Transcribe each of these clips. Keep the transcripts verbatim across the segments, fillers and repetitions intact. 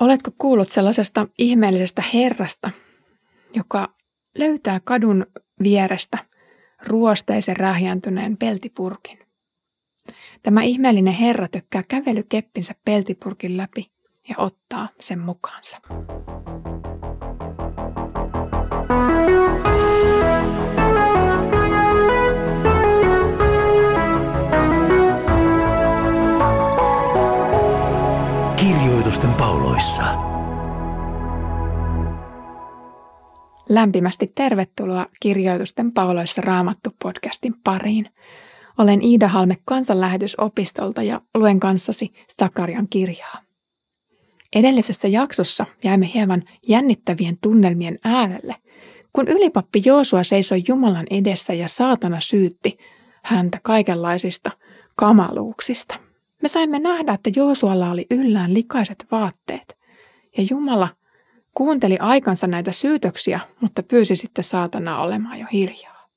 Oletko kuullut sellaisesta ihmeellisestä herrasta, joka löytää kadun vierestä ruosteisen rähjääntyneen peltipurkin? Tämä ihmeellinen herra tykkää kävelykeppinsä peltipurkin läpi ja ottaa sen mukaansa. Kirjoitusten pauloissa. Lämpimästi tervetuloa Kirjoitusten pauloissa Raamattu-podcastin pariin. Olen Iida Halme Kansanlähetysopistolta ja luen kanssasi Sakarjan kirjaa. Edellisessä jaksossa jäimme hieman jännittävien tunnelmien äärelle, kun ylipappi Joosua seisoi Jumalan edessä ja saatana syytti häntä kaikenlaisista kamaluuksista. Me saimme nähdä, että Joosualla oli yllään likaiset vaatteet, ja Jumala kuunteli aikansa näitä syytöksiä, mutta pyysi sitten saatanaa olemaan jo hiljaa.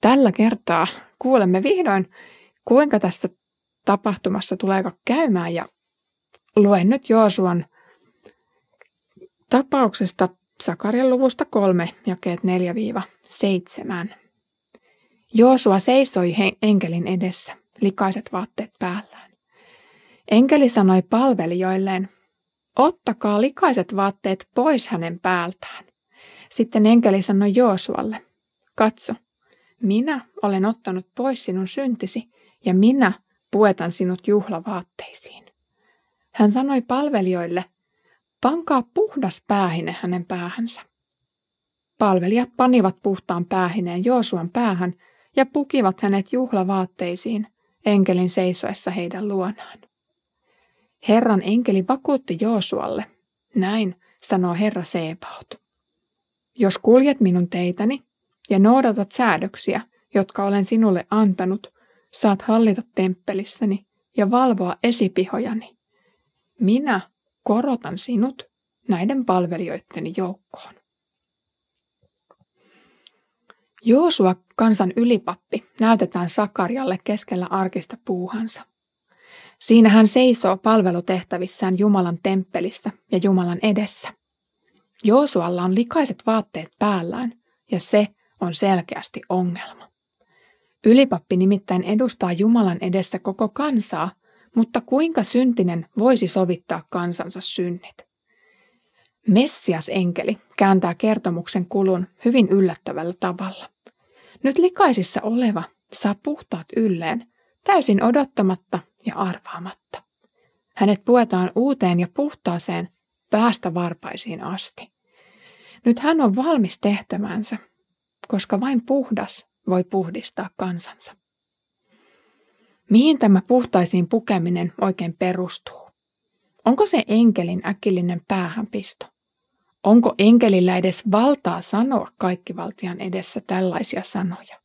Tällä kertaa kuulemme vihdoin, kuinka tässä tapahtumassa tuleeko käymään, ja luen nyt Joosuan tapauksesta Sakarjan luvusta kolme, jakeet neljä seitsemään. Joosua seisoi enkelin edessä, likaiset vaatteet päällään. Enkeli sanoi palvelijoilleen, ottakaa likaiset vaatteet pois hänen päältään. Sitten enkeli sanoi Joosualle, katso, minä olen ottanut pois sinun syntisi ja minä puetan sinut juhlavaatteisiin. Hän sanoi palvelijoille, pankaa puhdas päähine hänen päähänsä. Palvelijat panivat puhtaan päähineen Joosuan päähän ja pukivat hänet juhlavaatteisiin enkelin seisoessa heidän luonaan. Herran enkeli vakuutti Joosualle, näin sanoo Herra Sebaot. Jos kuljet minun teitäni ja noudatat säädöksiä, jotka olen sinulle antanut, saat hallita temppelissäni ja valvoa esipihojani. Minä korotan sinut näiden palvelijoitteni joukkoon. Joosua, kansan ylipappi, näytetään Sakarjalle keskellä arkista puuhansa. Siinä hän seisoo palvelutehtävissään Jumalan temppelissä ja Jumalan edessä. Joosualla on likaiset vaatteet päällään, ja se on selkeästi ongelma. Ylipappi nimittäin edustaa Jumalan edessä koko kansaa, mutta kuinka syntinen voisi sovittaa kansansa synnit? Messiasenkeli kääntää kertomuksen kulun hyvin yllättävällä tavalla. Nyt likaisissa oleva saa puhtaat ylleen, täysin odottamatta ja arvaamatta. Hänet puetaan uuteen ja puhtaaseen päästä varpaisiin asti. Nyt hän on valmis tehtävänsä, koska vain puhdas voi puhdistaa kansansa. Mihin tämä puhtaisiin pukeminen oikein perustuu? Onko se enkelin äkillinen päähänpisto? Onko enkelillä edes valtaa sanoa kaikkivaltian edessä tällaisia sanoja?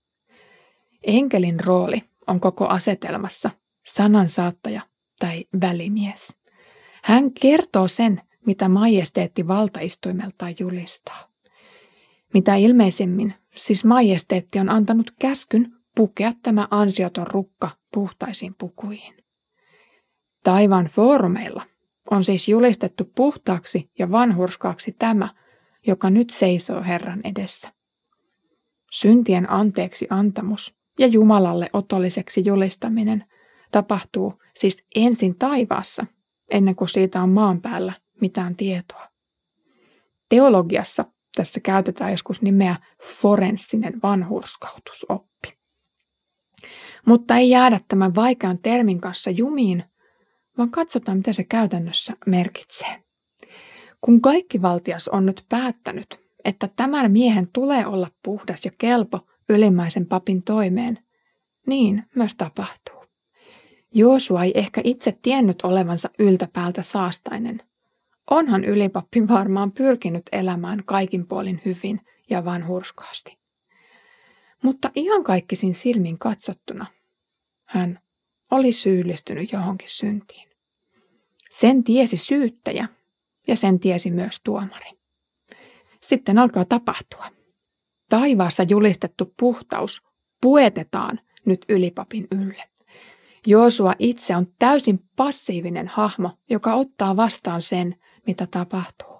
Enkelin rooli on koko asetelmassa sanansaattaja tai välimies. Hän kertoo sen, mitä majesteetti valtaistuimeltaan julistaa. Mitä ilmeisimmin, siis majesteetti on antanut käskyn pukea tämä ansioton rukka puhtaisiin pukuihin. Taivaan foorumeilla on siis julistettu puhtaaksi ja vanhurskaaksi tämä, joka nyt seisoo Herran edessä. Syntien anteeksi antamus ja Jumalalle otolliseksi julistaminen tapahtuu siis ensin taivaassa, ennen kuin siitä on maan päällä mitään tietoa. Teologiassa tässä käytetään joskus nimeä forenssinen vanhurskautusoppi. Mutta ei jäädä tämän vaikean termin kanssa jumiin, vaan katsotaan, mitä se käytännössä merkitsee. Kun kaikkivaltias on nyt päättänyt, että tämän miehen tulee olla puhdas ja kelpo ylimmäisen papin toimeen, niin myös tapahtuu. Joosua ei ehkä itse tiennyt olevansa yltäpäältä saastainen. Onhan ylipappi varmaan pyrkinyt elämään kaikin puolin hyvin ja vanhurskaasti. Mutta iankaikkisin silmin katsottuna hän oli syyllistynyt johonkin syntiin. Sen tiesi syyttäjä ja sen tiesi myös tuomari. Sitten alkaa tapahtua. Taivaassa julistettu puhtaus puetetaan nyt ylipapin ylle. Joosua itse on täysin passiivinen hahmo, joka ottaa vastaan sen, mitä tapahtuu.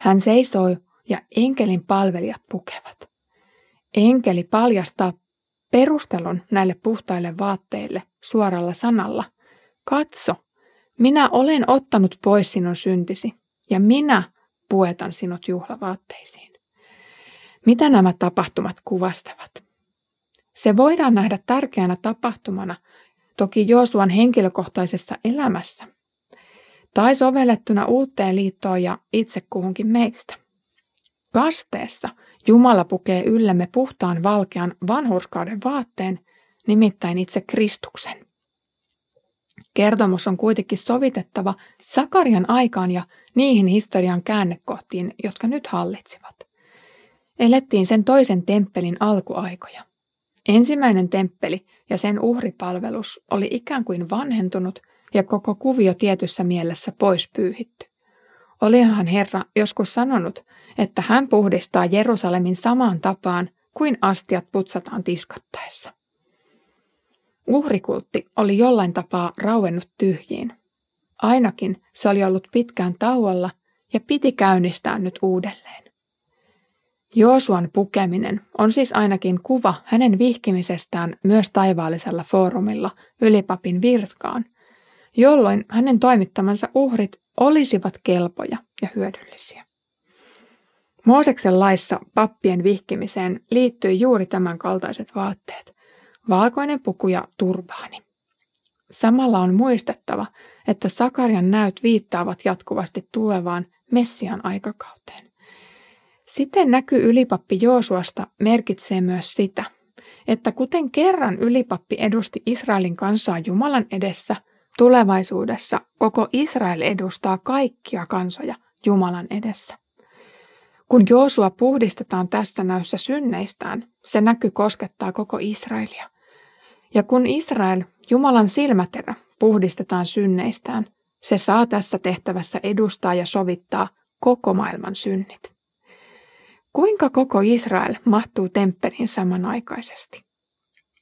Hän seisoi ja enkelin palvelijat pukevat. Enkeli paljastaa perustelun näille puhtaille vaatteille suoralla sanalla. Katso, minä olen ottanut pois sinun syntisi ja minä puetan sinut juhlavaatteisiin. Mitä nämä tapahtumat kuvastavat? Se voidaan nähdä tärkeänä tapahtumana toki Joosuan henkilökohtaisessa elämässä tai sovellettuna uuteen liittoon ja itse kuhunkin meistä. Kasteessa Jumala pukee yllemme puhtaan valkean vanhurskauden vaatteen, nimittäin itse Kristuksen. Kertomus on kuitenkin sovitettava Sakarjan aikaan ja niihin historian käännekohtiin, jotka nyt hallitsivat. Elettiin sen toisen temppelin alkuaikoja. Ensimmäinen temppeli ja sen uhripalvelus oli ikään kuin vanhentunut ja koko kuvio tietyssä mielessä pois pyyhitty. Olihan Herra joskus sanonut, että hän puhdistaa Jerusalemin samaan tapaan kuin astiat putsataan tiskattaessa. Uhrikultti oli jollain tapaa rauennut tyhjiin. Ainakin se oli ollut pitkään tauolla ja piti käynnistää nyt uudelleen. Joosuan pukeminen on siis ainakin kuva hänen vihkimisestään myös taivaallisella foorumilla ylipapin virkaan, jolloin hänen toimittamansa uhrit olisivat kelpoja ja hyödyllisiä. Mooseksen laissa pappien vihkimiseen liittyi juuri tämän kaltaiset vaatteet, valkoinen puku ja turbaani. Samalla on muistettava, että Sakarjan näyt viittaavat jatkuvasti tulevaan Messian aikakauteen. Siten näky ylipappi Joosuasta merkitsee myös sitä, että kuten kerran ylipappi edusti Israelin kansaa Jumalan edessä, tulevaisuudessa koko Israel edustaa kaikkia kansoja Jumalan edessä. Kun Joosua puhdistetaan tässä näyssä synneistään, se näky koskettaa koko Israelia. Ja kun Israel, Jumalan silmäterä, puhdistetaan synneistään, se saa tässä tehtävässä edustaa ja sovittaa koko maailman synnit. Kuinka koko Israel mahtuu temppeliin samanaikaisesti?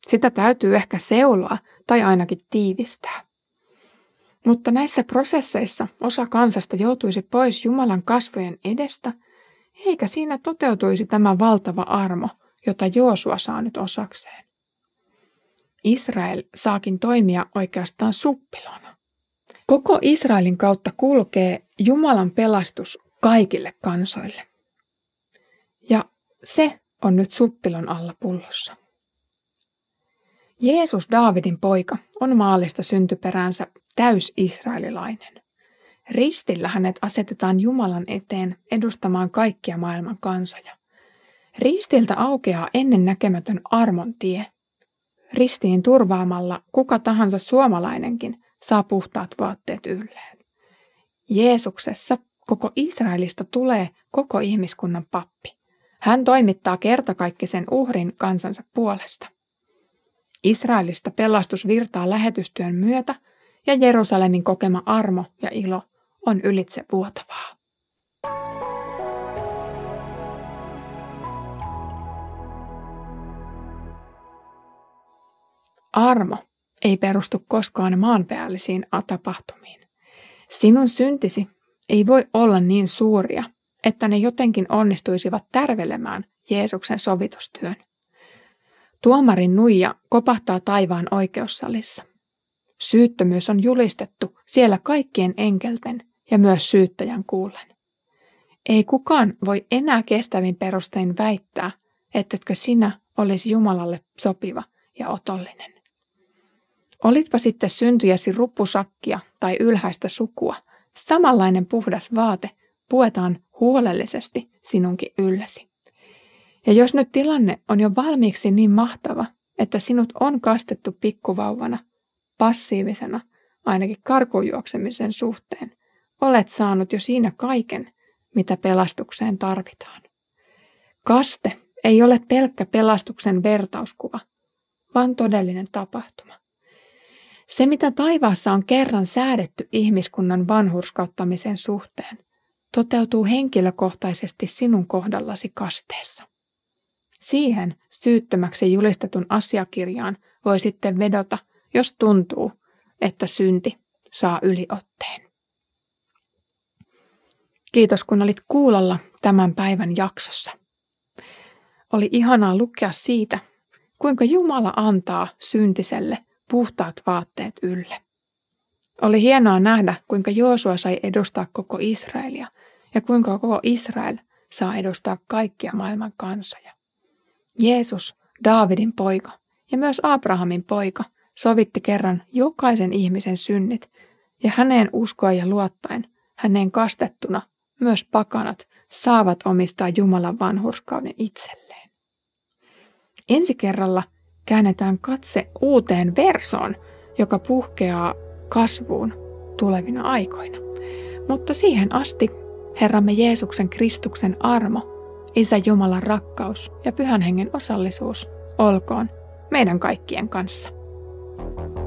Sitä täytyy ehkä seuloa tai ainakin tiivistää. Mutta näissä prosesseissa osa kansasta joutuisi pois Jumalan kasvojen edestä, eikä siinä toteutuisi tämä valtava armo, jota Joosua saa nyt osakseen. Israel saakin toimia oikeastaan suppilona. Koko Israelin kautta kulkee Jumalan pelastus kaikille kansoille. Ja se on nyt suppilon alla pullossa. Jeesus, Daavidin poika, on maallista syntyperäänsä täysisraelilainen. Ristillä hänet asetetaan Jumalan eteen edustamaan kaikkia maailman kansoja. Ristiltä aukeaa ennennäkemätön armon tie. Ristiin turvaamalla kuka tahansa suomalainenkin saa puhtaat vaatteet ylleen. Jeesuksessa koko Israelista tulee koko ihmiskunnan pappi. Hän toimittaa kertakaikkisen uhrin kansansa puolesta. Israelista pelastus virtaa lähetystyön myötä ja Jerusalemin kokema armo ja ilo on ylitsevuotavaa. Armo ei perustu koskaan maanpäällisiin tapahtumiin. Sinun syntisi ei voi olla niin suuria, että ne jotenkin onnistuisivat tärvelemään Jeesuksen sovitustyön. Tuomarin nuija kopahtaa taivaan oikeussalissa. Syyttömyys on julistettu siellä kaikkien enkelten ja myös syyttäjän kuullen. Ei kukaan voi enää kestävin perustein väittää, ettetkö sinä olisi Jumalalle sopiva ja otollinen. Olitpa sitten syntyjäsi rupusakkia tai ylhäistä sukua, samanlainen puhdas vaate puetaan huolellisesti sinunkin ylläsi. Ja jos nyt tilanne on jo valmiiksi niin mahtava, että sinut on kastettu pikkuvauvana, passiivisena, ainakin karkujuoksemisen suhteen, olet saanut jo siinä kaiken, mitä pelastukseen tarvitaan. Kaste ei ole pelkkä pelastuksen vertauskuva, vaan todellinen tapahtuma. Se, mitä taivaassa on kerran säädetty ihmiskunnan vanhurskauttamisen suhteen, toteutuu henkilökohtaisesti sinun kohdallasi kasteessa. Siihen syyttömäksi julistetun asiakirjaan voi sitten vedota, jos tuntuu, että synti saa yliotteen. Kiitos, kun olit kuulolla tämän päivän jaksossa. Oli ihanaa lukea siitä, kuinka Jumala antaa syntiselle puhtaat vaatteet ylle. Oli hienoa nähdä, kuinka Joosua sai edustaa koko Israelia ja kuinka koko Israel saa edustaa kaikkia maailman kansoja. Jeesus, Daavidin poika ja myös Abrahamin poika sovitti kerran jokaisen ihmisen synnit ja häneen uskoen ja luottaen, häneen kastettuna, myös pakanat saavat omistaa Jumalan vanhurskauden itselleen. Ensi kerralla käännetään katse uuteen versoon, joka puhkeaa kasvuun tulevina aikoina. Mutta siihen asti Herramme Jeesuksen Kristuksen armo, Isä Jumalan rakkaus ja Pyhän Hengen osallisuus olkoon meidän kaikkien kanssa.